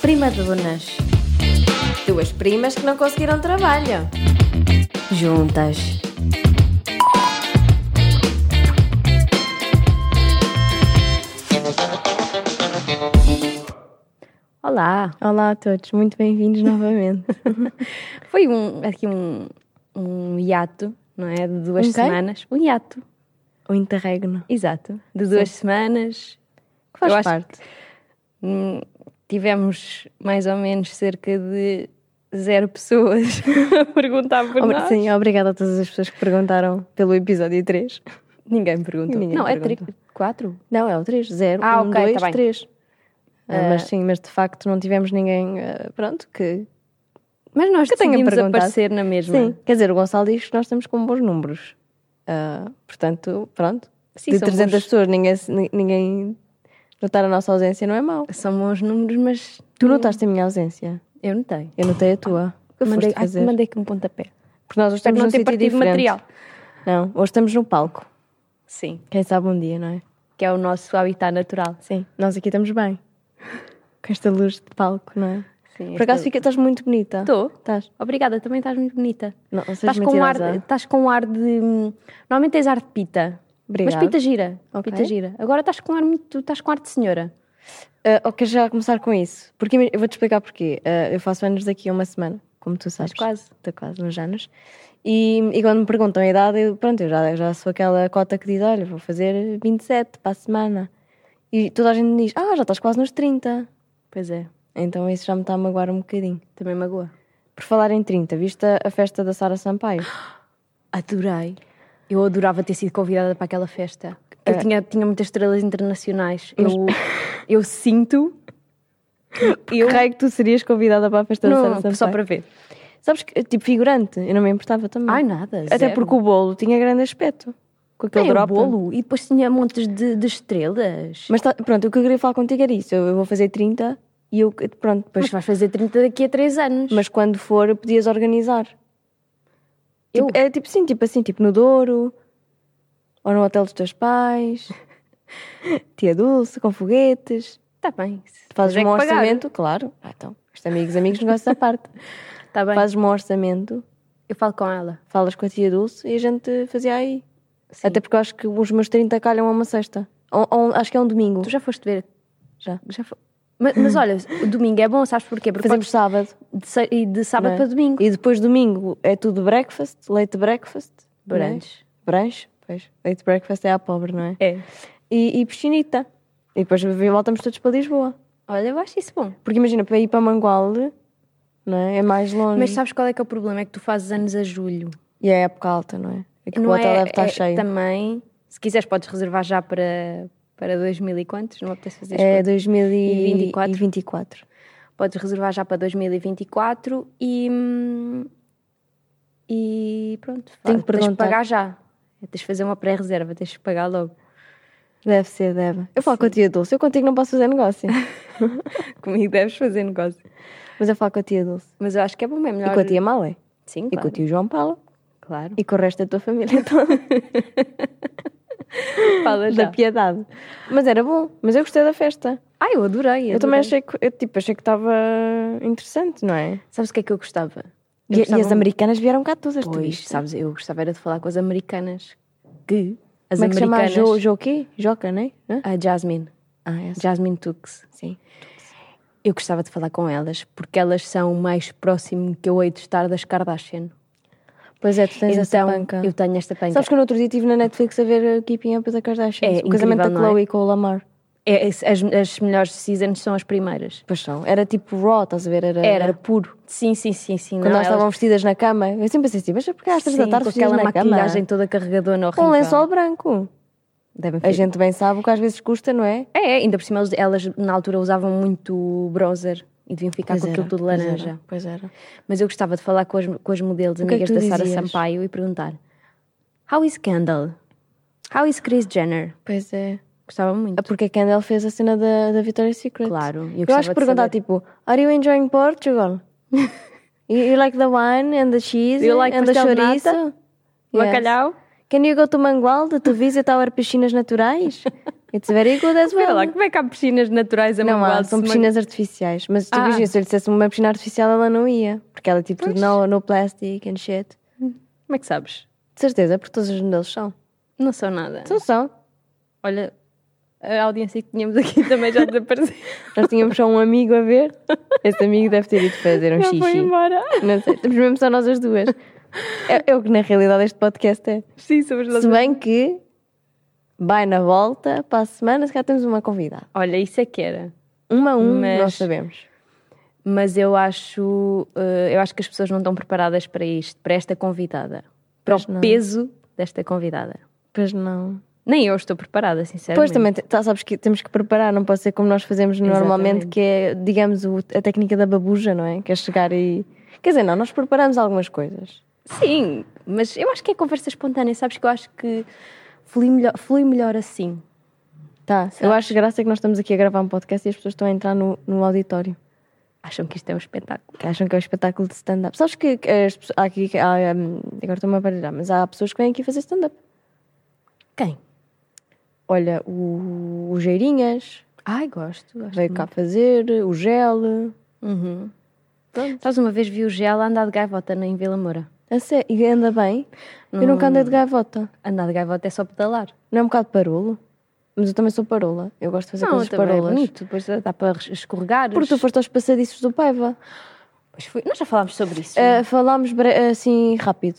Primadonas. Duas primas que não conseguiram trabalho. Juntas. Olá. Olá a todos, muito bem-vindos novamente. Foi um hiato, não é? De duas semanas. Um hiato. Um interregno. Exato. De duas semanas. Que faz parte. Tivemos mais ou menos cerca de 0 pessoas a perguntar por nós. Sim, obrigada a todas as pessoas que perguntaram pelo episódio 3. Ninguém perguntou. Ninguém perguntou. É 4? Não, é o 3. 0, 1, 2, 3. Mas sim, mas de facto não tivemos ninguém, Mas nós decidimos aparecer na mesma. Sim, quer dizer, o Gonçalo diz que nós estamos com bons números. Portanto, pronto. Sim, de 300 pessoas, ninguém... Notar a nossa ausência não é mau. São bons números, mas... Tu notaste a minha ausência? Eu notei. Eu notei a tua. Mandei-te um pontapé. Porque nós hoje estamos num sítio diferente. Material. Não, hoje estamos num palco. Sim. Quem sabe um dia, não é? Que é o nosso habitat natural. Sim. Nós aqui estamos bem. Com esta luz de palco, não é? Sim. Por acaso estás muito bonita. Estou. Estás. Obrigada, também estás muito bonita. Não, estás com um ar de... Normalmente tens ar de pita. Obrigado. Mas pita gira, okay. Pita gira. Agora estás com ar muito, estás com ar de senhora. Queres já começar com isso? Porque eu vou-te explicar porquê. Eu faço anos daqui a uma semana, como tu sabes. Estou quase nos anos. E quando me perguntam a idade, eu já sou aquela cota que diz, olha, vou fazer 27 para a semana. E toda a gente me diz, já estás quase nos 30. Pois é. Então isso já me está a magoar um bocadinho. Também magoa. Por falar em 30, viste a festa da Sara Sampaio? Adorei. Eu adorava ter sido convidada para aquela festa. Eu tinha muitas estrelas internacionais. Mas... Eu sinto... Creio que tu serias convidada para a festa da Sara Sampaio. Só para ver. Sabes que, tipo, figurante. Eu não me importava também. Ai, nada. Até zero. Porque o bolo tinha grande aspecto. Com aquele drop. Bolo. E depois tinha montes de estrelas. Mas pronto, o que eu queria falar contigo era isso. Eu vou fazer 30 e eu... Pronto, depois... Mas vais fazer 30 daqui a 3 anos. Mas quando for, podias organizar. É tipo sim, tipo assim, tipo no Douro, ou no hotel dos teus pais, Tia Dulce, com foguetes. Está bem. Fazes um orçamento, claro. Então, isto amigos, negócio à parte. Está bem. Fazes um orçamento. Eu falo com ela. Falas com a Tia Dulce e a gente fazia aí. Sim. Até porque eu acho que os meus 30 calham a uma sexta. Ou acho que é um domingo. Tu já foste ver? Já foi. Mas olha, o domingo é bom, sabes porquê? Porque fazemos sábado. De sábado para domingo. E depois domingo é tudo breakfast, late breakfast. Brunch. Brunch, pois. Late breakfast é à pobre, não é? É. E piscinita. E depois voltamos todos para Lisboa. Olha, eu acho isso bom. Porque imagina, para ir para Mangualde, não é? É mais longe. Mas sabes qual é que é o problema? É que tu fazes anos a julho. E é época alta, não é? É que o hotel deve estar cheio. Também, se quiseres podes reservar já para 2000 e quantos? Não apetece fazer isso? É 2024. Podes reservar já para 2024 e pronto. Tens de pagar já. Tens de fazer uma pré-reserva, tens de pagar logo. Deve ser, deve. Eu falo com a Tia Dulce, eu contigo não posso fazer negócio. Comigo deves fazer negócio. Mas eu falo com a Tia Dulce. Mas eu acho que é bom, é melhor. E com a Tia Malé. Sim, claro. E com o Tio João Paulo. Claro. E com o resto da tua família toda. Fala da piedade. Mas era bom, mas eu gostei da festa. Eu adorei. Eu também achei que estava interessante, não é? Sabes o que é que eu gostava? E as americanas vieram cá todas, tu viste? Sabes, eu gostava era de falar com as americanas. Que? As Como americanas. É que se chama? Jo o quê? Joca, não é? A Jasmine. Essa. Jasmine Tux. Sim. Eu gostava de falar com elas, porque elas são o mais próximo que eu hei de estar das Kardashian. Pois é, tu tens essa panca. Eu tenho esta panca. Sabes que no outro dia estive na Netflix a ver Keeping Up da Kardashian. O casamento da Chloe com o Lamar. As melhores seasons são as primeiras. Pois são. Era tipo raw, estás a ver? Era puro. Sim. Quando elas estavam vestidas na cama. Eu sempre pensei assim, mas porque às 3 da tarde vestidas na cama? Com aquela maquilhagem toda carregadona horrível. Com um lençol branco. A gente bem sabe o que às vezes custa, não é? Ainda por cima elas na altura usavam muito bronzer. E deviam ficar com aquilo tudo laranja. Pois era. Mas eu gostava de falar com as modelos amigas da Sara Sampaio e perguntar: How is Kendall? How is Chris Jenner? Pois é. Gostava muito. Porque a Kendall fez a cena da Victoria's Secret. Claro. Eu acho que perguntar tipo: Are you enjoying Portugal? You like the wine and the cheese and the chorizo? Bacalhau? Can you go to Mangualde to visit our piscinas naturais? It's very good as well. Lá, como é que há piscinas naturais a Mangualde? Não há, são piscinas artificiais. Mas tu imagina, se eu lhe dissesse uma piscina artificial, ela não ia. Porque ela é tipo tudo no plastic and shit. Como é que sabes? De certeza, porque todos os modelos são. Não são nada. São. Olha, a audiência que tínhamos aqui também já desapareceu. Nós tínhamos só um amigo a ver. Esse amigo deve ter ido fazer um xixi. Já foi embora. Não sei, estamos mesmo só nós as duas. É o que na realidade este podcast é. Sim, somos nós. Se bem que vai na volta, para a semana, se calhar temos uma convidada. Olha, isso é que era. Mas nós sabemos. Mas eu acho que as pessoas não estão preparadas para isto, para esta convidada. Para o peso desta convidada. Pois não. Nem eu estou preparada, sinceramente. Pois também, sabes que temos que preparar, não pode ser como nós fazemos normalmente, que é, digamos, a técnica da babuja, não é? Que é chegar e... Quer dizer, não, nós preparamos algumas coisas. Sim, mas eu acho que é conversa espontânea, sabes que eu acho que flui melhor assim. Tá, sabes? Eu acho graça que nós estamos aqui a gravar um podcast e as pessoas estão a entrar no auditório. Acham que isto é um espetáculo. Que acham que é um espetáculo de stand-up. Sabes que as pessoas... Agora estou-me a baralhar, mas há pessoas que vêm aqui fazer stand-up. Quem? Olha, o Geirinhas. Ai, gosto. Veio cá fazer. O Gel. Uhum. Sabes, uma vez vi o Gel andar de gaivota em Vila Moura. Ah, sério? E anda bem? Eu nunca andei de gaivota. Andar de gaivota é só pedalar. Não é um bocado parolo? Mas eu também sou parola. Eu gosto de fazer coisas parolas. Não, é bonito. Depois dá para escorregar. Porque tu foste aos passadiços do Paiva. Pois fui. Nós já falámos sobre isso. Falámos assim, rápido.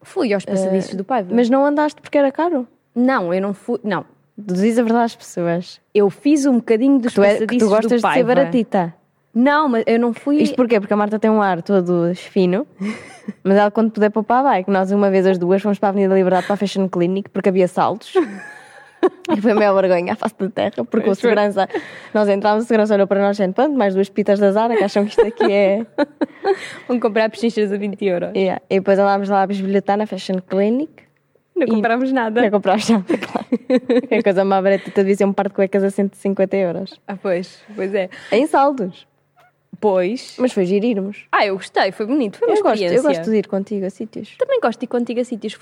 Fui aos passadiços do Paiva. Mas não andaste porque era caro? Não, eu não fui... Não. Diz a verdade às pessoas. Eu fiz um bocadinho dos passadiços do Paiva. Tu gostas de ser baratita. Não, mas eu não fui... Isto porquê? Porque a Marta tem um ar todo fino, mas ela quando puder poupar vai. Que nós uma vez as duas fomos para a Avenida da Liberdade para a Fashion Clinic porque havia saltos. E foi a maior vergonha à face da terra, porque o segurança... Nós entrávamos, o segurança olhou para nós e disse, mais duas pitas da Zara, que acham que isto aqui é... Vão comprar pechinchas a 20 euros. Yeah. E depois andámos lá a bisbilhotar na Fashion Clinic. Não comprámos nada. Não comprámos nada, claro. Que coisa má baratita, devia ser um par de cuecas a 150 euros. Ah, pois é. Em saldos. Pois. Mas foi girirmos. Ah, eu gostei, foi bonito, foi uma experiência. Eu gosto de ir contigo a sítios. Também gosto de ir contigo a sítios.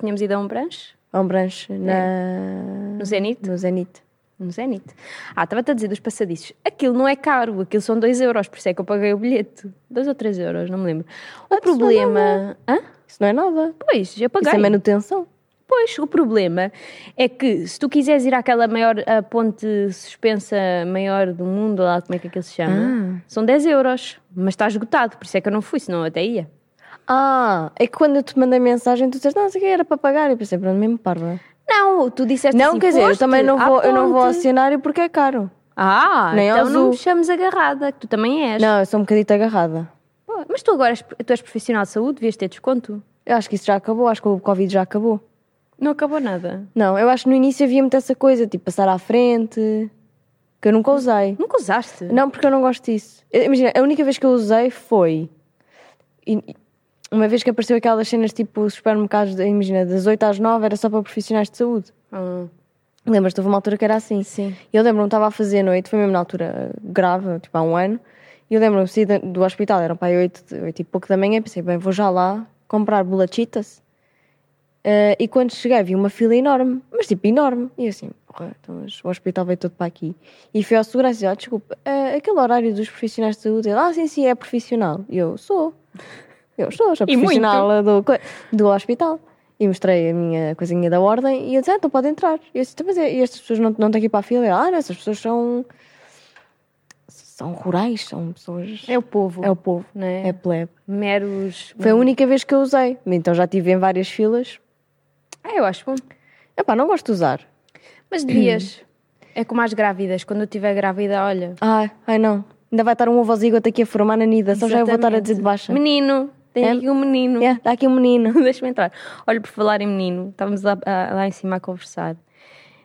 Tínhamos ido a um brunch. A um brunch no Zenit? No Zenit. Estava-te a dizer dos passadiços. Aquilo não é caro, aquilo são 2 euros, por isso é que eu paguei o bilhete. 2 ou 3 euros, não me lembro. O problema... Isso não é nada. Pois, eu paguei. Isso é manutenção. Pois, o problema é que se tu quiseres ir àquela maior, a ponte suspensa maior do mundo, lá como é que aquilo se chama, são 10 euros, mas está esgotado, por isso é que eu não fui, senão eu até ia. É que quando eu te mandei mensagem, tu disseste, não sei o que era para pagar, eu pensei, pronto, mesmo parva. Não, tu disseste assim, quer dizer, eu também não vou ao cenário porque é caro. Nem então não me chames agarrada, que tu também és. Não, eu sou um bocadito agarrada. Pô, mas tu agora tu és profissional de saúde, devias ter desconto. Eu acho que isso já acabou, acho que o Covid já acabou. Não acabou nada? Não, eu acho que no início havia muito essa coisa, tipo passar à frente, que eu nunca usei. Nunca usaste? Não, porque eu não gosto disso. Imagina, a única vez que eu usei foi... Uma vez que apareceu aquelas cenas tipo supermercados, imagina, das 8 às 9 era só para profissionais de saúde. Lembras-te, houve uma altura que era assim. Sim. Eu lembro-me, estava a fazer à noite, foi mesmo na altura grave, tipo há um ano, e eu lembro-me, saí do hospital, eram para 8 e pouco da manhã, e pensei, bem, vou já lá comprar bolachitas. E quando cheguei vi uma fila enorme, mas tipo enorme, e eu assim, porra, então, o hospital veio todo para aqui. E fui ao segurança e disse, desculpa, aquele horário dos profissionais de saúde, ele, sim, é profissional. E eu, sou. Eu estou, já profissional do hospital. E mostrei a minha coisinha da ordem e eu disse, então pode entrar. E eu disse, mas estas pessoas não estão aqui para a fila? E eu, não, essas pessoas são rurais, são pessoas... É o povo, não é? É plebe. Meros... Foi a única vez que eu usei. Então já estive em várias filas. Eu acho bom. Epá, não gosto de usar. Mas devias. É como as grávidas. Quando eu estiver grávida, olha... Ai não. Ainda vai estar um ovozigote aqui a formar na nida. Exatamente. Só já eu vou estar a dizer de baixa. Menino... Tem aqui um menino. Está aqui um menino. Deixa-me entrar. Olha, por falar em menino, estávamos lá em cima a conversar.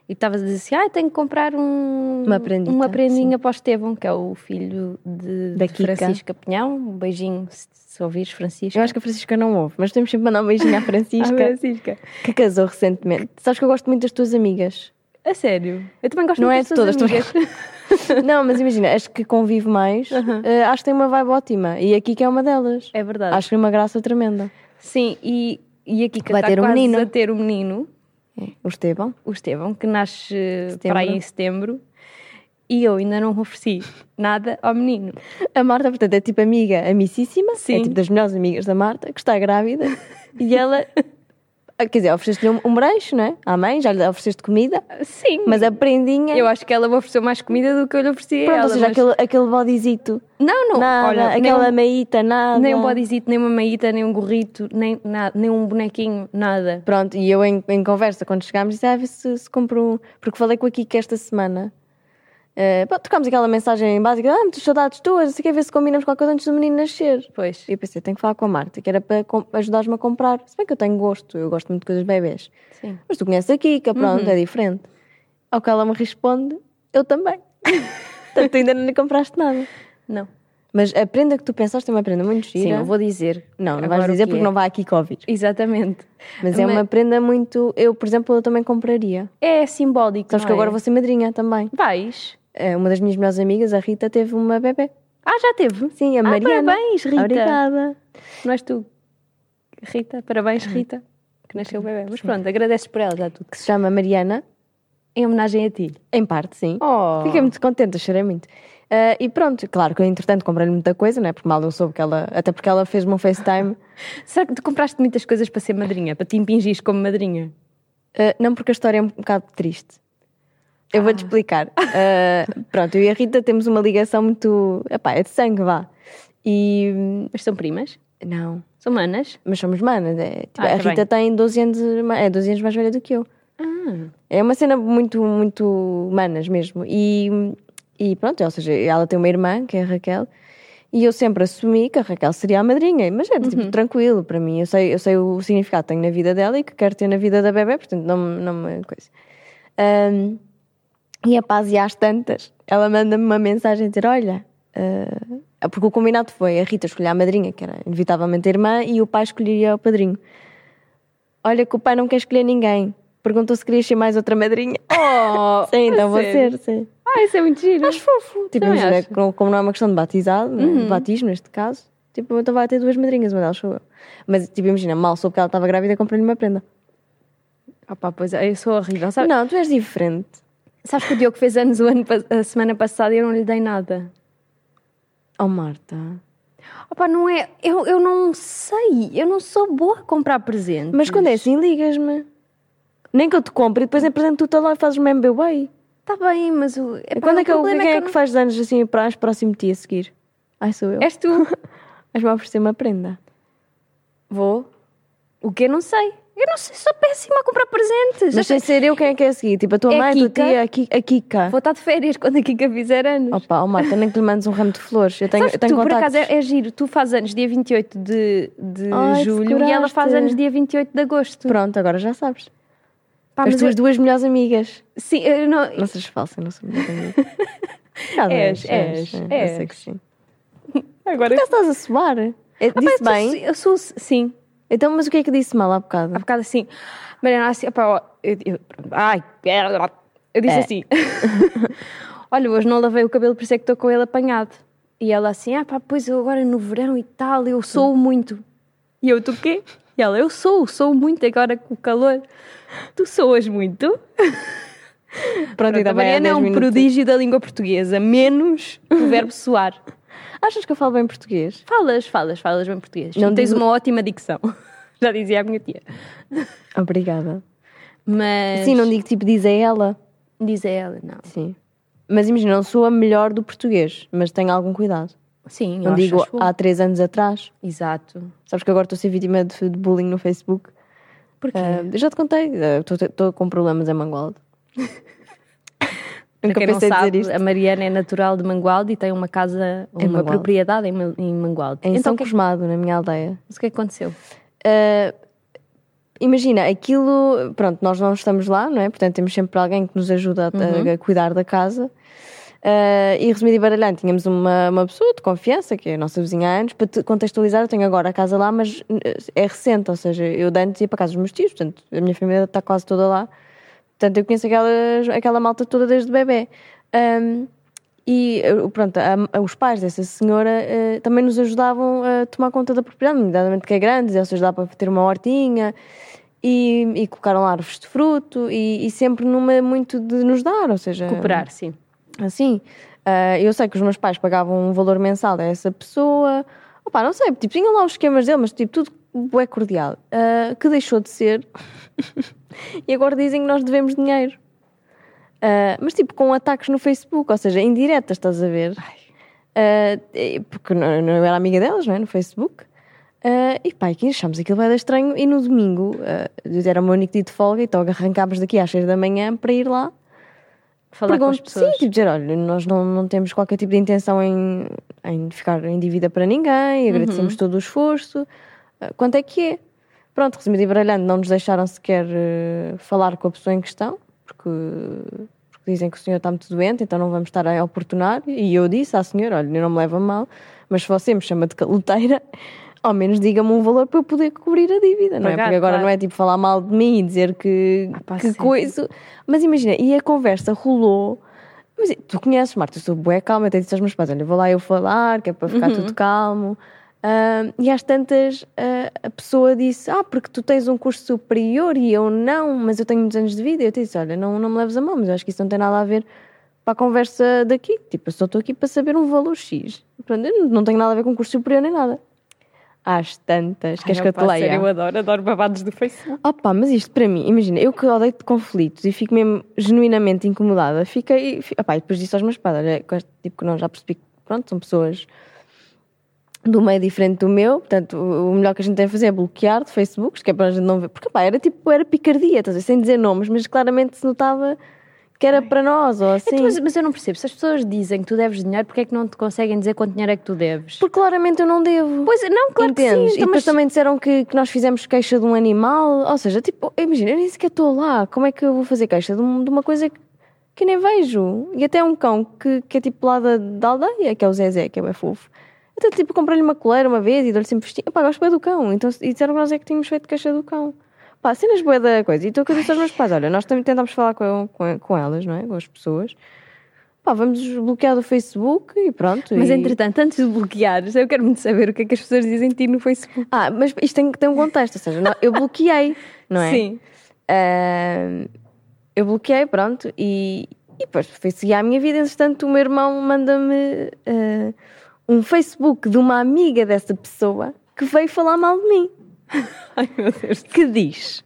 E estavas a dizer assim, tenho que comprar uma prendinha para o Estevão, que é o filho de Francisca Pinhão. Um beijinho, se ouvires, Francisca. Eu acho que a Francisca não ouve, mas temos sempre de mandar um beijinho à Francisca. Que casou recentemente. Sabes que eu gosto muito das tuas amigas. A sério? Eu também gosto muito das tuas amigas. Não, mas imagina, acho que convivo mais, acho que tem uma vibe ótima. E a Kika é uma delas. É verdade. Acho que é uma graça tremenda. Sim, e E a Kika está quase a ter um menino. O Estevão. O Estevão, que nasce para aí em setembro. E eu ainda não ofereci nada ao menino. A Marta, portanto, é tipo amiga amicíssima. Sim. É tipo das melhores amigas da Marta, que está grávida. E ela... Quer dizer, ofereceste-lhe um brecho, não é? À mãe, já lhe ofereceste comida. Sim. Mas a prendinha... Eu acho que ela me ofereceu mais comida do que eu lhe ofereci. Pronto, a ela. Pronto, ou seja, mas... aquele bodizito. Não, não. Nada, olha, aquela maíta, nada. Nem um bodizito, nem uma maíta, nem um gorrito, nem nada, nem um bonequinho, nada. Pronto, e eu em conversa, quando chegámos, disse, vê se comprou... Porque falei com a Kika esta semana. Trocámos aquela mensagem básica, muitas saudades tuas, não sei o que, ver se combinamos qualquer coisa antes do menino nascer. Pois. E eu pensei, tenho que falar com a Marta, que era para ajudares-me a comprar. Se bem que eu tenho gosto, eu gosto muito de coisas bebês. Sim. Mas tu conheces a Kika, pronto, é diferente. Ao que ela me responde, eu também. Portanto, tu ainda não lhe compraste nada. Não. Mas a prenda que tu pensaste é uma prenda muito gira. Sim, não vou dizer. Não vais dizer porque não vai aqui ouvir. Exatamente. Mas é uma prenda muito... Eu, por exemplo, eu também compraria. É simbólico, sabes, não é? Que agora vou ser madrinha também. Vais... Uma das minhas melhores amigas, a Rita, teve uma bebê. Ah, já teve? Sim, a Mariana. Parabéns, Rita. Obrigada. Não és tu, Rita? Parabéns, Rita, que nasceu o bebê. Mas pronto, agradeces por ela já tudo. Que se chama Mariana. Em homenagem a ti. Em parte, sim. Oh. Fiquei muito contente, chorei muito. E pronto, claro que eu, entretanto, comprei-lhe muita coisa, não é? Porque mal eu soube que ela... Até porque ela fez-me um FaceTime. Será que tu compraste muitas coisas para ser madrinha? Para te impingires como madrinha? Não, porque a história é um bocado triste. Eu vou-te explicar. Pronto, eu e a Rita temos uma ligação muito... Epá, é de sangue, vá. E... Mas são primas? Não. São manas? Mas somos manas. É, tipo, a Rita tem 12 anos, é 12 anos mais velha do que eu. Ah. É uma cena muito, muito manas mesmo. E pronto, ou seja, ela tem uma irmã, que é a Raquel, e eu sempre assumi que a Raquel seria a madrinha. Mas é tipo, tranquilo para mim. Eu sei o significado que tenho na vida dela e que quero ter na vida da bebê, portanto, não me coisa. E a paz e às tantas, ela manda-me uma mensagem a dizer, olha, porque o combinado foi a Rita escolher a madrinha, que era inevitavelmente a irmã, e o pai escolheria o padrinho. Olha que o pai não quer escolher ninguém. Perguntou se querias ser mais outra madrinha. Oh, sim, então vou ser, sim. Ah, isso é muito giro. Acho fofo. Tipo, imagina, como não é uma questão de batizado, de batismo neste caso, tipo, então vai ter duas madrinhas, uma delas sou eu. Mas, tipo, imagina, mal soube que ela estava grávida, comprei-lhe uma prenda. Ah pá, pois é, eu sou horrível, sabe? Não, tu és diferente. Sabes que o Diogo fez anos a semana passada e eu não lhe dei nada. Oh, Marta. Opa, não é... Eu não sei. Eu não sou boa a comprar presentes. Mas quando é assim, ligas-me. Nem que eu te compre e depois em presente tu tá lá e fazes-me MBWay. Está bem, mas o... Quando é que eu... Quem é que não... faz anos assim para as próximo dia a seguir? Ai, sou eu. És tu. Mas vou oferecer uma prenda. Vou. O que eu não sei. Eu não sei, sou péssima a comprar presentes. Mas sem ser eu, quem é que é a seguir? Tipo, a tua mãe, a tua tia, a Kika. Vou estar de férias quando a Kika fizer anos. Opa, Marta, nem que lhe mandes um ramo de flores. Eu tenho tu, por acaso, é giro. Tu fazes anos dia 28 de julho e ela faz anos dia 28 de agosto. Pronto, agora já sabes. Pá, as tuas duas melhores amigas. Sim, eu não... Não sejas falsa, eu não sou melhor amiga. És. Eu sei que sim. Agora... Por acaso estás a suar? Disse bem? Eu sou, sim. Então, mas o que é que disse mal há bocado? Há bocado assim, Mariana, assim, opa, eu disse assim, olha, hoje não lavei o cabelo, por isso é que estou com ele apanhado. E ela assim, pois eu agora no verão e tal, eu sou muito. E eu, tu quê? E ela, eu sou muito agora com o calor. Tu soas muito? Pronto, a Mariana é um prodígio da língua portuguesa, menos o verbo soar. Achas que eu falo bem português? Falas bem português. Não tens uma ótima dicção. Já dizia a minha tia. Obrigada. Mas... Sim, não digo tipo diz a ela. Diz a ela, não. Sim. Mas imagina, não sou a melhor do português, mas tenho algum cuidado. Sim, não digo acho há 3 anos atrás. Exato. Sabes que agora estou a ser vítima de bullying no Facebook. Porquê? Eu já te contei. Estou com problemas em Mangualde. Para quem não sabe, a Mariana é natural de Mangualde e tem uma casa, uma propriedade em Mangualde. Em São Cosmado, na minha aldeia. Mas o que é que aconteceu? Imagina, aquilo... Pronto, nós não estamos lá, não é? Portanto, temos sempre alguém que nos ajuda a cuidar da casa. E resumido e baralhando, tínhamos uma pessoa de confiança, que é a nossa vizinha há anos. Para te contextualizar, eu tenho agora a casa lá, mas é recente. Ou seja, eu de antes ia para casa dos meus tios, portanto, a minha família está quase toda lá. Portanto, eu conheço aquela malta toda desde bebê. E pronto, os pais dessa senhora também nos ajudavam a tomar conta da propriedade, nomeadamente que é grande, eles ajudavam para ter uma hortinha e colocaram árvores de fruto e sempre numa muito de nos dar, ou seja... Cooperar, sim. Assim, eu sei que os meus pais pagavam um valor mensal a essa pessoa, opá, não sei, tipo, tinha lá os esquemas dele, mas tipo, tudo bué cordial, que deixou de ser e agora dizem que nós devemos dinheiro. Mas tipo com ataques no Facebook, ou seja, indiretas, estás a ver? Porque não era amiga delas, não é? No Facebook. E pá, que achámos aquilo bem estranho. E no domingo, era o meu único dia de folga, então arrancámos daqui às 6 da manhã para ir lá falar com as pessoas. Sim, tipo dizer, olha, nós não temos qualquer tipo de intenção em ficar em dívida para ninguém, agradecemos todo o esforço. Quanto é que é? Pronto, resumido e baralhando, não nos deixaram sequer falar com a pessoa em questão. Porque dizem que o senhor está muito doente, então não vamos estar a oportunar. E eu disse à senhora, olha, não me leva mal, mas se você me chama de caloteira, ao menos diga-me um valor para eu poder cobrir a dívida, não é? Porque agora não é tipo falar mal de mim e dizer que coisa. Mas imagina, e a conversa rolou. Mas tu conheces, Marta, eu sou bué calma, até disse aos meus pais, olha, vou lá eu falar, que é para ficar tudo calmo. E às tantas a pessoa disse, porque tu tens um curso superior e eu não, mas eu tenho muitos anos de vida. E eu te disse, olha, não me leves a mão, mas eu acho que isso não tem nada a ver para a conversa daqui, tipo, eu só estou aqui para saber um valor X. Pronto, eu não tenho nada a ver com curso superior nem nada. Às tantas, queres que eu te leia? Eu adoro babados do Facebook. Mas isto para mim, imagina, eu que odeio de conflitos e fico mesmo genuinamente incomodada, e depois disse aos meus pais, olha, tipo, que não, já percebi que, pronto, são pessoas do meio diferente do meu, portanto, o melhor que a gente tem a fazer é bloquear de Facebook, que é para a gente não ver, porque era tipo, era picardia, estás a ver? Sem dizer nomes, mas claramente se notava que era para nós, ou assim. Mas eu não percebo, se as pessoas dizem que tu deves dinheiro, porque é que não te conseguem dizer quanto dinheiro é que tu deves? Porque claramente eu não devo. Pois, não, claro. Entendes? Que sim. E depois também disseram que nós fizemos queixa de um animal, ou seja, tipo, imagina, eu nem sequer estou lá, como é que eu vou fazer queixa de uma coisa que nem vejo? E até um cão que é tipo lá da aldeia, que é o Zezé, que é bem fofo. Até tipo, comprei-lhe uma coleira uma vez e dou-lhe sempre vestinho. Gosto bem do cão. Então, e disseram que nós é que tínhamos feito queixa do cão. Cenas boas da coisa. E então eu disse aos meus pais, olha, nós também tentámos falar com elas, não é? Com as pessoas. Vamos bloquear do Facebook e pronto. Mas entretanto, antes de bloqueares, eu quero muito saber o que é que as pessoas dizem de ti no Facebook. Mas isto tem um contexto, ou seja, eu bloqueei, não é? Sim. Eu bloqueei, pronto, e depois foi seguir a minha vida. Entretanto, o meu irmão manda-me... um Facebook de uma amiga dessa pessoa que veio falar mal de mim. Ai, meu Deus. Que diz,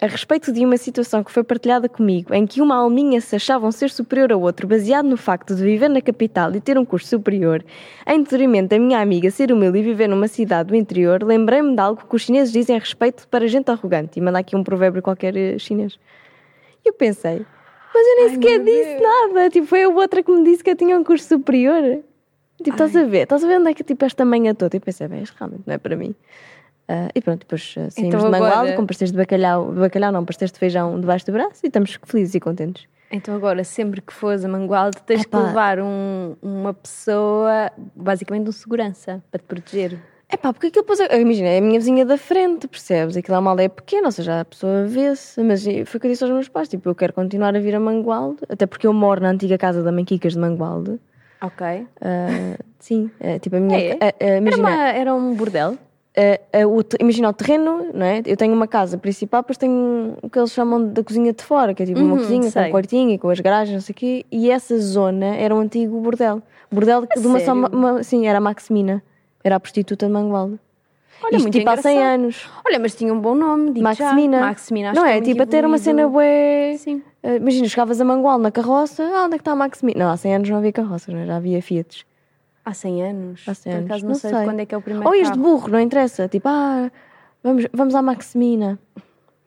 a respeito de uma situação que foi partilhada comigo, em que uma alminha se achavam ser superior a outro, baseado no facto de viver na capital e ter um curso superior, em detrimento da minha amiga ser humilde e viver numa cidade do interior, lembrei-me de algo que os chineses dizem a respeito para gente arrogante. E manda aqui um provérbio qualquer chinês. E eu pensei, mas eu nem sequer disse nada. Tipo, foi a outra que me disse que eu tinha um curso superior. Tipo, estás a ver onde é que tipo, esta manhã toda? E pensei, bem, isto realmente não é para mim. E pronto, depois saímos então de Mangualde com pastéis de bacalhau não, pastéis de feijão debaixo do braço e estamos felizes e contentes. Então agora, sempre que fores a Mangualde, tens que levar uma pessoa, basicamente um segurança, para te proteger. Porque aquilo depois, imagina, é a minha vizinha da frente, percebes? Aquilo é uma aldeia pequena, ou seja, a pessoa vê-se, mas foi o que eu disse aos meus pais, tipo, eu quero continuar a vir a Mangualde, até porque eu moro na antiga casa da mãe Kikas de Mangualde. Ok. Sim, tipo a minha... imagina, era um bordel? Imagina o terreno, não é? Eu tenho uma casa principal, depois tenho o que eles chamam da cozinha de fora, que é tipo uma cozinha com um quartinho e com as garagens, não sei o quê. E essa zona era um antigo bordel. Bordel de uma... Sim, era a Maximina. Era a prostituta de Mangualde. Olha, isto muito tipo engraçado. Há 100 anos. Olha, mas tinha um bom nome, digo Maximina. Já. Maximina, acho não que é? Tipo, até era uma cena bué... Sim. Imagina, chegavas a Mangualde na carroça, onde é que está a Maximina? Não, há 100 anos não havia carroças, não é? Já havia Fiats. Há 100 anos? Há 100 anos. Por acaso não sei quando é que é o primeiro carro. Ou ias de burro, não interessa. Tipo, vamos à Maximina.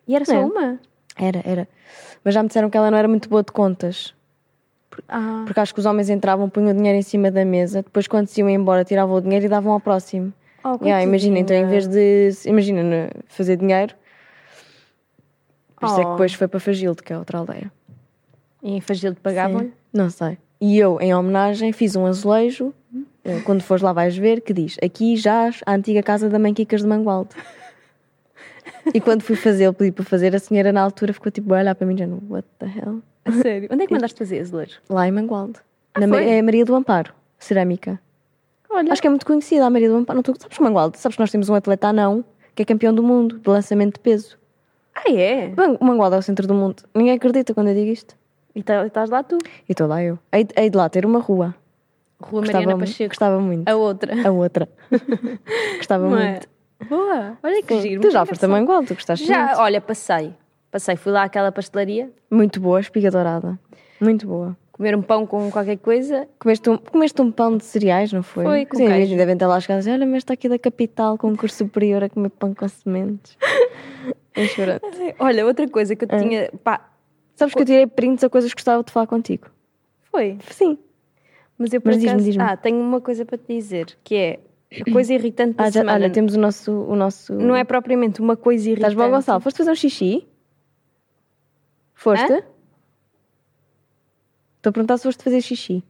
E era só uma? Era. Mas já me disseram que ela não era muito boa de contas. Porque acho que os homens entravam, punham o dinheiro em cima da mesa, depois quando se iam embora tiravam o dinheiro e davam ao próximo. Imagina, então em vez de fazer dinheiro, por isso é que depois foi para Fagilde, que é outra aldeia. E em Fagilde pagavam? Não sei. E eu, em homenagem, fiz um azulejo, quando fores lá vais ver, que diz, aqui jaz a antiga casa da mãe Kikas de Mangualde. E quando fui fazer, eu pedi para fazer, a senhora na altura ficou tipo a olhar para mim, dizendo, what the hell? A sério? Onde é que mandaste fazer azulejo? Lá em Mangualde. É Maria do Amparo, cerâmica. Olha. Acho que é muito conhecida a Maria do Amparo. Não tô... Sabes, Mangualde? Sabes que nós temos um atleta anão que é campeão do mundo de lançamento de peso. Ah, é? Mangualde é o centro do mundo. Ninguém acredita quando eu digo isto. E estás lá tu? E estou lá eu. Hei de lá ter uma rua. Rua Mariana Pacheco. Gostava muito. A outra. Gostava muito. Boa. Olha que giro. Tu já foste a Mangualde, tu gostaste já, muito. Já, olha, passei. Fui lá àquela pastelaria. Muito boa, espiga dourada. Muito boa. Comer um pão com qualquer coisa. Comeste um pão de cereais, não foi? Foi, com queijo. Sim, devem estar lá as casas. Olha, mas está aqui da capital com um curso superior a comer pão com sementes. É chorante. Olha, outra coisa que eu tinha... Pá, sabes que eu tirei prints a coisas que gostava de falar contigo. Foi? Sim. Mas eu por acaso... Diz-me. Tenho uma coisa para te dizer, que é a coisa irritante da semana. Olha, temos o nosso... Não é propriamente uma coisa irritante. Estás bom, Gonçalo? Foste fazer um xixi? Foste? Estou a perguntar se foste fazer xixi.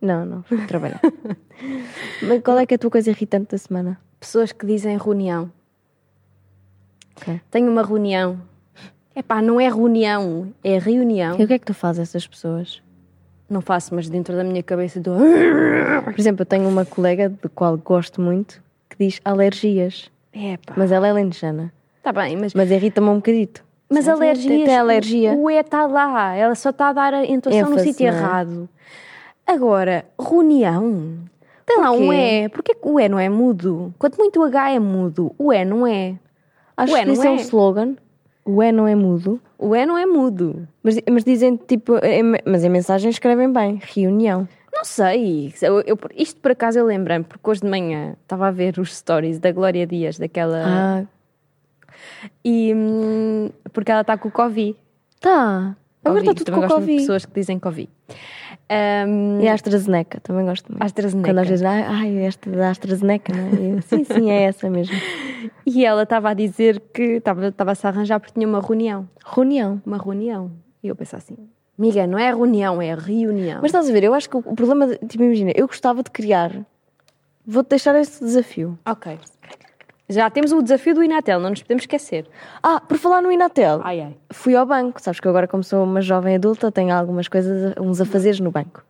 Não, fui trabalhar. Mas qual é que é a tua coisa irritante da semana? Pessoas que dizem reunião. Okay. Tenho uma reunião. Epá, não é reunião, é reunião. E o que é que tu fazes a essas pessoas? Não faço, mas dentro da minha cabeça estou... Por exemplo, eu tenho uma colega, de qual gosto muito, que diz alergias. Epá. Mas ela é lentejana. Está bem, mas... Mas irrita-me um bocadito. Mas alergias, alergia. O E está lá, ela só está a dar a entoação no sítio errado. Agora, reunião, tem lá um E. Porquê que o E não é mudo? Quanto muito o H é mudo, o E não é. Acho que isso é um slogan. O E não é mudo. O E não é mudo. Mas dizem, tipo, mas em mensagem escrevem bem, reunião. Não sei. Isto por acaso eu lembrei-me, porque hoje de manhã estava a ver os stories da Glória Dias, daquela... E porque ela está com o Covid. Está. Agora está tudo com o Covid. Pessoas que dizem Covid. E a AstraZeneca, também gosto muito. AstraZeneca. Quando às vezes, esta da AstraZeneca, não é? Sim, é essa mesmo. E ela estava a dizer que estava a se arranjar porque tinha uma reunião. Reunião? Uma reunião. E eu pensava assim, amiga, não é reunião, é reunião. Mas estás a ver, eu acho que o problema, tipo, imagina, eu gostava de criar. Vou-te deixar este desafio. Ok. Já temos o desafio do Inatel, não nos podemos esquecer. Por falar no Inatel, fui ao banco. Sabes que agora, como sou uma jovem adulta, tenho algumas coisas, uns afazeres no banco.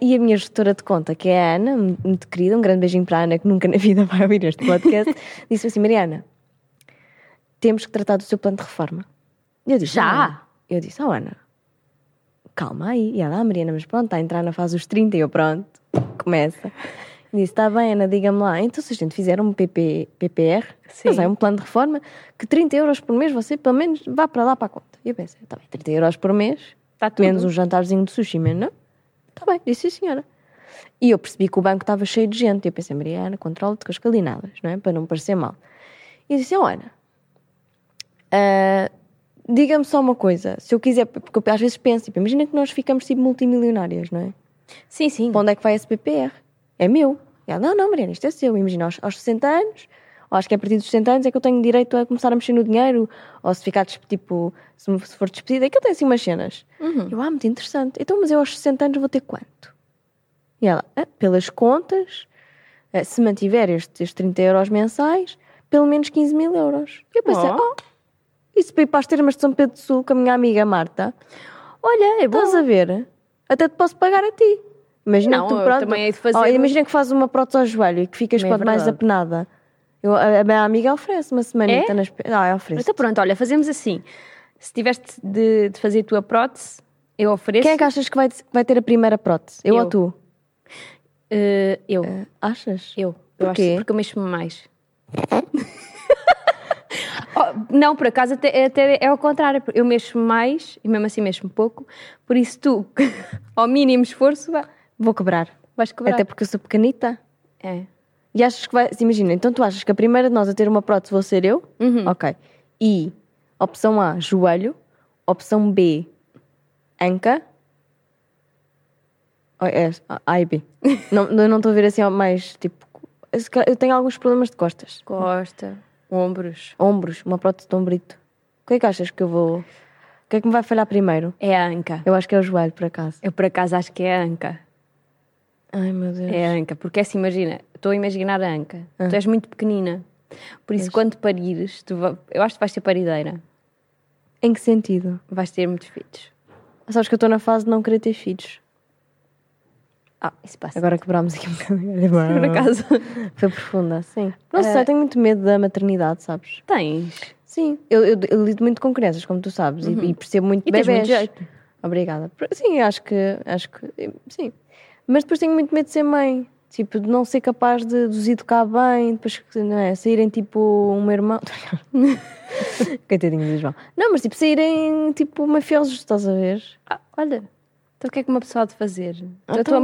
E a minha gestora de conta, que é a Ana, muito querida, um grande beijinho para a Ana, que nunca na vida vai ouvir este podcast, disse-me assim, Mariana, temos que tratar do seu plano de reforma. E eu disse, já? Eu disse, Ana, calma aí. E ela, Mariana, mas pronto, está a entrar na fase dos 30 e eu, pronto, começa. Disse, está bem, Ana, diga-me lá. Então, se a gente fizer um PPR, mas é um plano de reforma, que 30 euros por mês você, pelo menos, vá para lá para a conta. E eu pensei, está bem, 30 euros por mês, está tudo. Menos um jantarzinho de sushi, menos não? Está bem, disse senhora. E eu percebi que o banco estava cheio de gente. E eu pensei, Mariana, controla-te com as calinadas, não é? Para não parecer mal. E eu disse, Ana, diga-me só uma coisa. Se eu quiser, porque eu às vezes penso, tipo, imagina que nós ficamos tipo multimilionárias, não é? Sim. Para onde é que vai esse PPR? É meu. E ela, não, Mariana, isto é seu. Imagina, aos 60 anos, ou acho que é a partir dos 60 anos é que eu tenho direito a começar a mexer no dinheiro, ou se ficar, tipo, se for despedida, é que eu tenho assim umas cenas. Uhum. Eu, muito interessante. Então, mas eu aos 60 anos vou ter quanto? E ela, pelas contas, se mantiver estes 30 euros mensais, pelo menos 15 mil euros. E eu pensei, isso para ir para as termas de São Pedro do Sul com a minha amiga Marta. Olha, é bom. Estás a ver? Até te posso pagar a ti. Imagina não, que tu também hei de fazer... imagina que fazes uma prótese ao joelho e que ficas quanto mais apenada. A minha amiga oferece uma semanita. É? Oferece. Então pronto, olha, fazemos assim. Se tiveste de fazer a tua prótese, eu ofereço... Quem é que achas que vai ter a primeira prótese? Eu ou tu? Eu. Achas? Eu. Porquê? Porque eu mexo-me mais. Não, por acaso até é ao contrário. Eu mexo mais e mesmo assim mexo pouco. Por isso tu, ao mínimo esforço, vou quebrar. Vais quebrar. Até porque eu sou pequenita. É. E achas que vai... Imagina, então tu achas que a primeira de nós a ter uma prótese vou ser eu? Uhum. Ok. E opção A, joelho. Opção B, anca. A e B. Não estou a ver assim mais, tipo... Eu tenho alguns problemas de costas. Costa... Ombros, uma prótese de ombrito. O que é que achas que eu vou... O que é que me vai falhar primeiro? É a anca. Eu acho que é o joelho, por acaso. Eu, por acaso, acho que é a anca. Ai, meu Deus. É a anca, porque assim, imagina, estou a imaginar a anca. Tu és muito pequenina. Por isso, quando parires, eu acho que vais ser parideira. Em que sentido? Vais ter muitos filhos. Sabes que eu estou na fase de não querer ter filhos. Ah, isso passa. Agora quebrámos aqui um bocadinho. Por acaso. Foi profunda, sim. Não sei, eu tenho muito medo da maternidade, sabes? Tens? Sim. Eu lido muito com crianças, como tu sabes, uhum. e percebo muito bebés. E tens muito jeito. Obrigada. Sim, acho que sim. Mas depois tenho muito medo de ser mãe. Tipo, de não ser capaz de os educar bem, depois não é, saírem tipo um irmão. Coitadinho do João. Não, mas tipo, saírem tipo mafiosos, estás a ver? Ah, olha, então o que é que uma pessoa há de fazer? Então...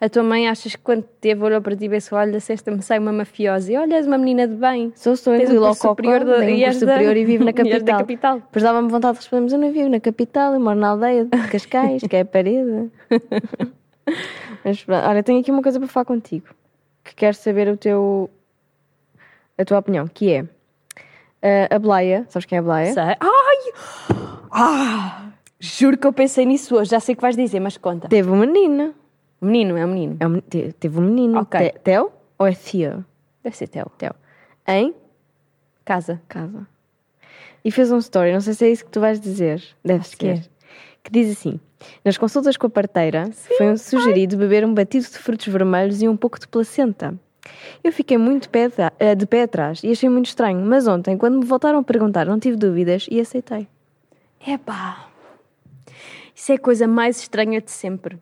A tua mãe achas que quando teve olhou para ti e pensou, olha, sexta-me sai uma mafiosa e olha, és uma menina de bem. Sou eu, logo superior da superior e vivo na capital. Capital. Depois dava-me vontade de respondermos, eu não vivo na capital, eu moro na aldeia de Cascais, que é a parede. Mas, olha, tenho aqui uma coisa para falar contigo que quero saber a tua opinião, que é a Blaya, sabes quem é a Blaya? Sei. Ai! Ah! Juro que eu pensei nisso hoje, já sei o que vais dizer, mas conta. Teve um menino. Menino, é um menino? É um, teve um menino. Okay. Theo ou é Theo? Deve ser Theo. Theo. Em? Casa. E fez um story, não sei se é isso que tu vais dizer, deve-se querer. Que diz assim: nas consultas com a parteira, sim, foi sugerido beber um batido de frutos vermelhos e um pouco de placenta. Eu fiquei muito de pé atrás e achei muito estranho, mas ontem, quando me voltaram a perguntar, não tive dúvidas e aceitei. Epá, isso é a coisa mais estranha de sempre.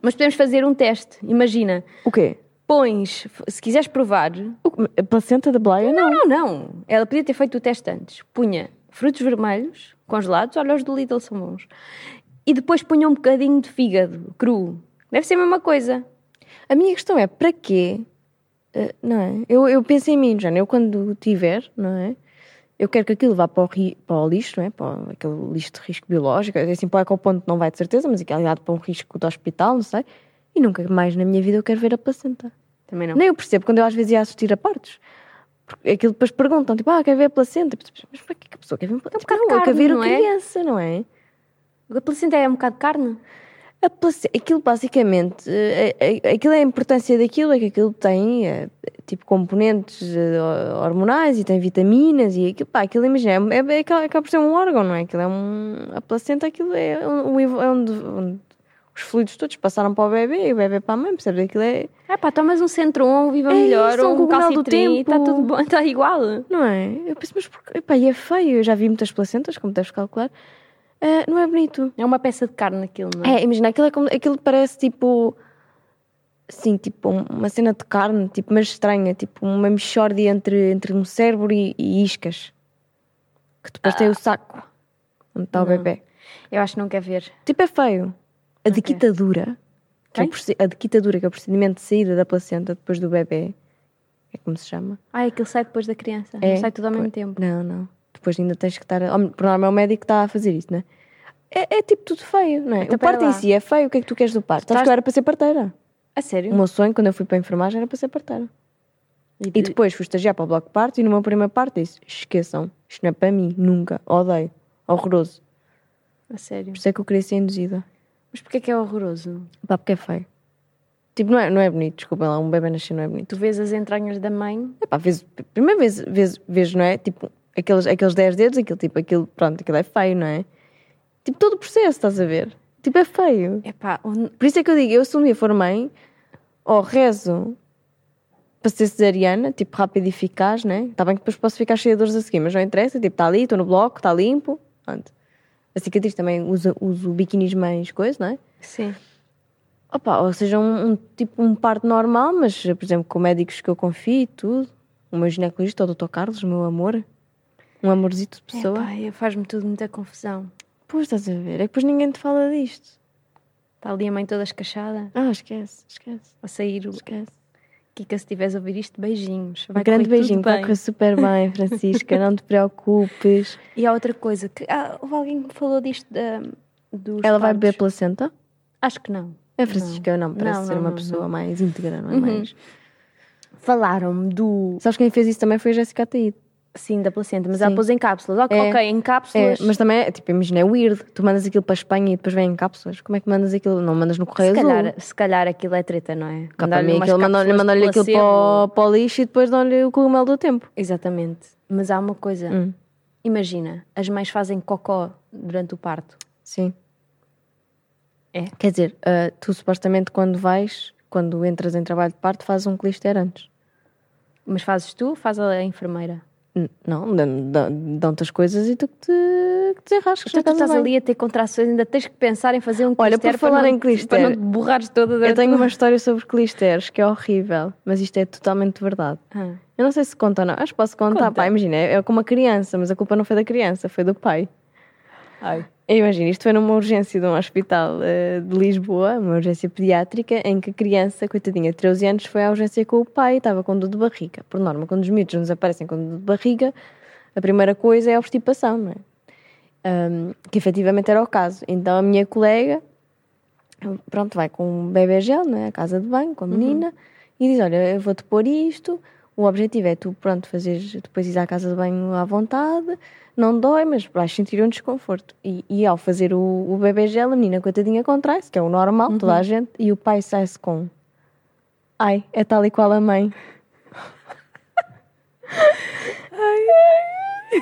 Mas podemos fazer um teste, imagina. O quê? Pões, se quiseres provar... A placenta da Blaya não? Não. Ela podia ter feito o teste antes. Punha frutos vermelhos congelados, olha, os do Lidl são bons. E depois punha um bocadinho de fígado cru. Deve ser a mesma coisa. A minha questão é, para quê? Não é? Eu penso em mim, Jana. Eu quando tiver, não é? Eu quero que aquilo vá para o lixo, não é? Para aquele lixo de risco biológico. Assim, para o ponto não vai de certeza, mas aquilo é ligado para um risco do hospital, não sei. E nunca mais na minha vida eu quero ver a placenta. Também não. Nem eu percebo, quando eu às vezes ia assistir a partos. Porque aquilo depois perguntam, tipo, quer ver a placenta? Mas para que a pessoa quer ver a placenta? É um bocado carne, quer ver a criança, não é? A placenta é um bocado de carne? A placenta, aquilo basicamente, aquilo é a importância daquilo, é que aquilo tem, tipo, componentes hormonais e tem vitaminas e aquilo, aquilo imagina, acaba por ser um órgão, não é? Aquilo é a placenta, aquilo é onde os fluidos todos passaram para o bebê e o bebê para a mãe, percebes? Aquilo é... tomas um Centron, viva melhor, isso, um calcitrin, está tudo bom, está igual. Não é? Eu penso, mas porque... e é feio, eu já vi muitas placentas, como deves calcular. Não é bonito. É uma peça de carne aquilo, não é? É, imagina, aquilo parece tipo... Sim, tipo uma cena de carne, tipo, mas estranha, tipo uma mixórdia entre um cérebro e iscas. Que depois tem o saco, onde está o bebê. Eu acho que não quer ver. Tipo, é feio. A dequitadura, que é o procedimento de saída da placenta depois do bebê, é como se chama. Aquilo sai depois da criança, não sai tudo ao mesmo tempo. Não. Depois ainda tens que estar... Por norma é o médico que está a fazer isso, não é? É tipo tudo feio, não é? Então, o parto em si é feio, o que é que tu queres do parto? Estás que eu era para ser parteira. A sério? O meu sonho, quando eu fui para a enfermagem, era para ser parteira. E depois fui estagiar para o bloco de parto e no meu primeiro parto disse, esqueçam, isto não é para mim, nunca, odeio, horroroso. A sério? Por isso é que eu queria ser induzida. Mas porquê que é horroroso? Porque é feio. Tipo, não é bonito, desculpem lá, um bebê nascer não é bonito. Tu vês as entranhas da mãe? Primeiro vês, não é? Tipo, aqueles 10 dedos, aquilo é feio, não é? Tipo, todo o processo, estás a ver? Tipo, é feio. Por isso é que eu digo, eu se um dia for mãe, ou rezo para ser cesariana, tipo, rápido e eficaz, não é? Está bem que depois posso ficar cheia de dores a seguir, mas não interessa, tipo, está ali, estou no bloco, está limpo, pronto. A cicatriz também usa o biquinis mais coisa, não é? Sim. Ou seja, um parto normal, mas, por exemplo, com médicos que eu confio e tudo. O meu ginecologista, o Dr. Carlos, o meu amor. Um amorzito de pessoa. Faz-me tudo muita confusão. Pois, estás a ver? É que depois ninguém te fala disto. Está ali a mãe toda escachada. Esquece. A sair o... Esquece. Kika, se estiveres a ouvir isto, beijinhos. Um grande beijinho, vai correr super bem, Francisca, não te preocupes. E há outra coisa, houve alguém que falou disto dos Ela partos. Vai beber placenta? Acho que não. A Francisca não parece ser uma pessoa mais íntegra, não é? Uhum. Mais... Falaram-me do... Sabes quem fez isso também foi a Jéssica Ataíde. Sim, da placenta, mas ela pôs em cápsulas. Ok, em cápsulas. Mas também, tipo, imagina, é weird. Tu mandas aquilo para a Espanha e depois vem em cápsulas. Como é que mandas aquilo? Não mandas no correio azul. Se calhar aquilo é treta, não é? Mandam-lhe aquilo para o lixo e depois dão-lhe o cogumelo do tempo. Exatamente. Mas há uma coisa. Imagina, as mães fazem cocó durante o parto. Sim. É? Quer dizer, tu supostamente quando entras em trabalho de parto, fazes um clister antes. Mas fazes tu ou faz a enfermeira? Não, dão-te as coisas e tu que te desenrascas. Então tu estás ali a ter contrações, ainda tens que pensar em fazer um clister. Olha, por falar em clister, para não te borrares toda. Eu tenho uma história sobre clisteres que é horrível, mas isto é totalmente verdade. Eu não sei se conta ou não, acho que posso contar. Conta. Pá, imagina, é como uma criança, mas a culpa não foi da criança, foi do pai. Ai. Imagina, isto foi numa urgência de um hospital de Lisboa, uma urgência pediátrica, em que a criança, coitadinha, de 13 anos, foi à urgência com o pai e estava com dor de barriga. Por norma, quando os miúdos nos aparecem com dor de barriga, a primeira coisa é a obstipação, não é? Que efetivamente era o caso. Então a minha colega, pronto, vai com um bebê Gel, não é? À casa de banho, com a menina, e diz, olha, eu vou-te pôr isto... O objetivo é tu, pronto, fazeres, depois ir à casa de banho à vontade, não dói, mas vais sentir um desconforto. E ao fazer o bebê Gel, a menina coitadinha contrai-se, que é o normal, toda a gente, e o pai sai-se com... Ai, é tal e qual a mãe. Ai, ai.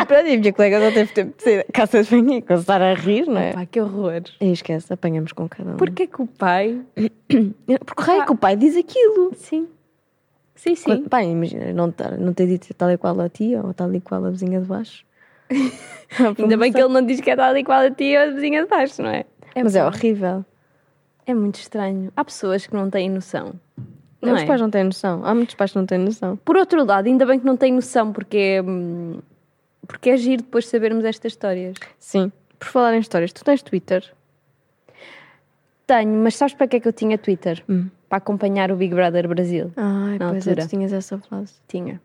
É, pronto, e a minha colega não teve tempo de sair da casa de banho e começar a rir, não é? Opa, que horror. E esquece, apanhamos com cada um. Porquê que o pai... Porque é que o pai diz aquilo. Sim. Sim, sim. Quando, pai, imagina, não ter dito tal e qual a tia ou tal e qual a vizinha de baixo. Ainda bem que ele não diz que é tal e qual a tia ou a vizinha de baixo, não é? Mas é horrível. É muito estranho. Há pessoas que não têm noção. Não, os pais não têm noção. Há muitos pais que não têm noção. Por outro lado, ainda bem que não têm noção, porque é giro depois sabermos estas histórias. Sim. Por falar em histórias, tu tens Twitter? Tenho, mas sabes para que é que eu tinha Twitter? Para acompanhar o Big Brother Brasil. Ai, pois é, tu tinhas essa frase. Tinha.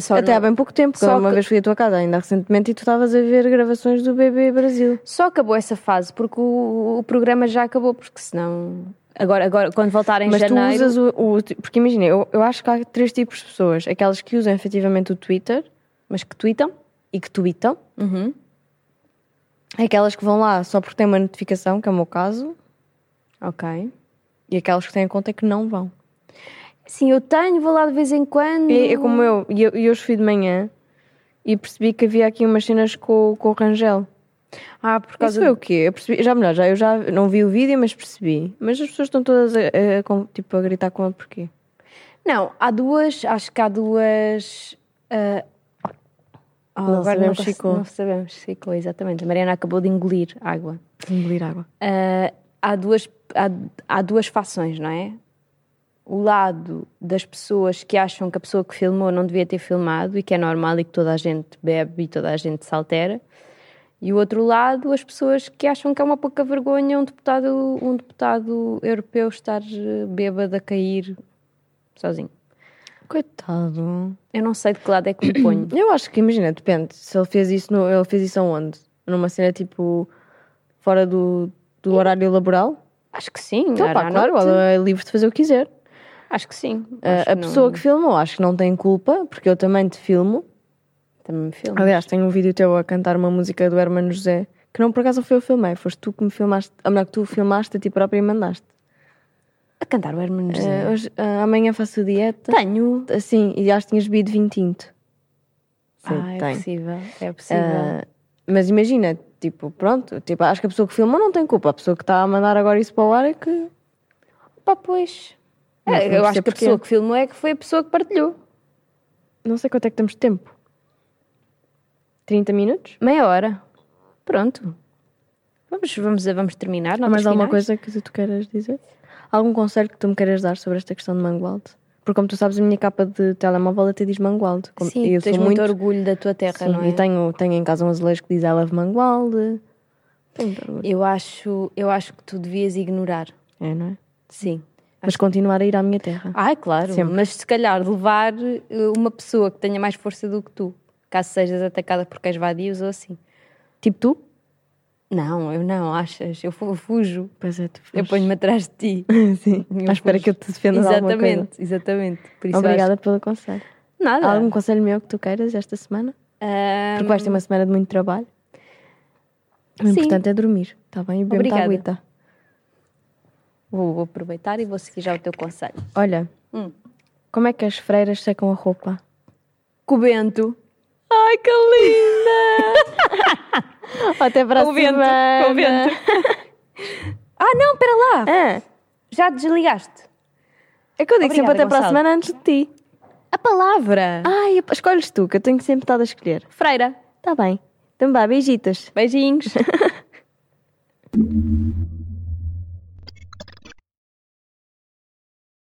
Só até há bem pouco tempo, porque uma vez fui à tua casa, ainda recentemente, e tu estavas a ver gravações do BB Brasil. Só acabou essa fase, porque o programa já acabou, porque senão... Agora quando voltar em janeiro... Mas tu usas porque imagina, eu acho que há três tipos de pessoas. Aquelas que usam efetivamente o Twitter, mas que tweetam, e que tweetam. Aquelas que vão lá só porque têm uma notificação, que é o meu caso. Ok. E aquelas que têm a conta é que não vão. Sim, eu tenho, vou lá de vez em quando. E como eu, e hoje fui de manhã e percebi que havia aqui umas cenas com o Rangel. Ah, por causa... Isso foi o quê? Eu percebi, eu já não vi o vídeo, mas percebi. Mas as pessoas estão todas a gritar com ele porquê? Não, acho que há duas... Não sabemos, Chicou, exatamente. A Mariana acabou de engolir água. Há duas fações, não é? O lado das pessoas que acham que a pessoa que filmou não devia ter filmado e que é normal e que toda a gente bebe e toda a gente se altera. E o outro lado, as pessoas que acham que é uma pouca vergonha um deputado europeu estar bêbado a cair sozinho. Coitado. Eu não sei de que lado é que me ponho. Eu acho que, imagina, depende. Se ele fez isso, ele fez isso aonde? Numa cena tipo fora do horário laboral? Acho que sim. Então, pá, claro, ela é livre de fazer o que quiser. Acho que sim. A pessoa que filmou, acho que não tem culpa, porque eu também te filmo. Também me filmo. Aliás, tenho um vídeo teu a cantar uma música do Hermano José, que não por acaso foi eu que filmei, foste tu que me filmaste, a melhor que tu filmaste a ti própria e mandaste. A cantar o Hermano José? Hoje, amanhã faço dieta. Tenho. Sim, e acho que tinhas bebido vinho tinto. Sim, é possível. É possível. Mas imagina... Pronto, acho que a pessoa que filmou não tem culpa. A pessoa que está a mandar agora isso para o ar é que... Pá, pois... eu acho que a pessoa que filmou é que foi a pessoa que partilhou. Não sei quanto é que temos de tempo. 30 minutos? Meia hora. Pronto. Vamos terminar. Mais alguma coisa que tu queiras dizer? Algum conselho que tu me queiras dar sobre esta questão de Mangualde? Porque, como tu sabes, a minha capa de telemóvel até diz Mangualde. Sim, eu tens muito orgulho da tua terra, sim, não é? E tenho em casa um azulejo que diz I love Mangualde. Eu acho que tu devias ignorar. É, não é? Sim. Mas continuar a ir à minha terra. Ah, é claro. Sempre. Mas se calhar levar uma pessoa que tenha mais força do que tu, caso sejas atacada por cães vadios ou assim. Tipo tu? Não, eu não, achas? Eu fujo. Pois é, tu fujo. Eu ponho-me atrás de ti. Sim, à espera que eu te defenda de alguma coisa. Exatamente. Por isso obrigada pelo conselho. Nada. Há algum conselho meu que tu queiras esta semana? Porque vais ter uma semana de muito trabalho. O importante é dormir, está bem? E beber muita aguita. Vou aproveitar e vou seguir já o teu conselho. Olha, como é que as freiras secam a roupa? Com o vento. Ai, que linda! Até para a semana. Com vento. Ah, não, espera lá. Ah. Já desligaste. É que eu digo sempre até para a semana antes de ti. A palavra. Ai, escolhes tu, que eu tenho sempre estado a escolher. Freira. Está bem. Então vá, beijitas. Beijinhos.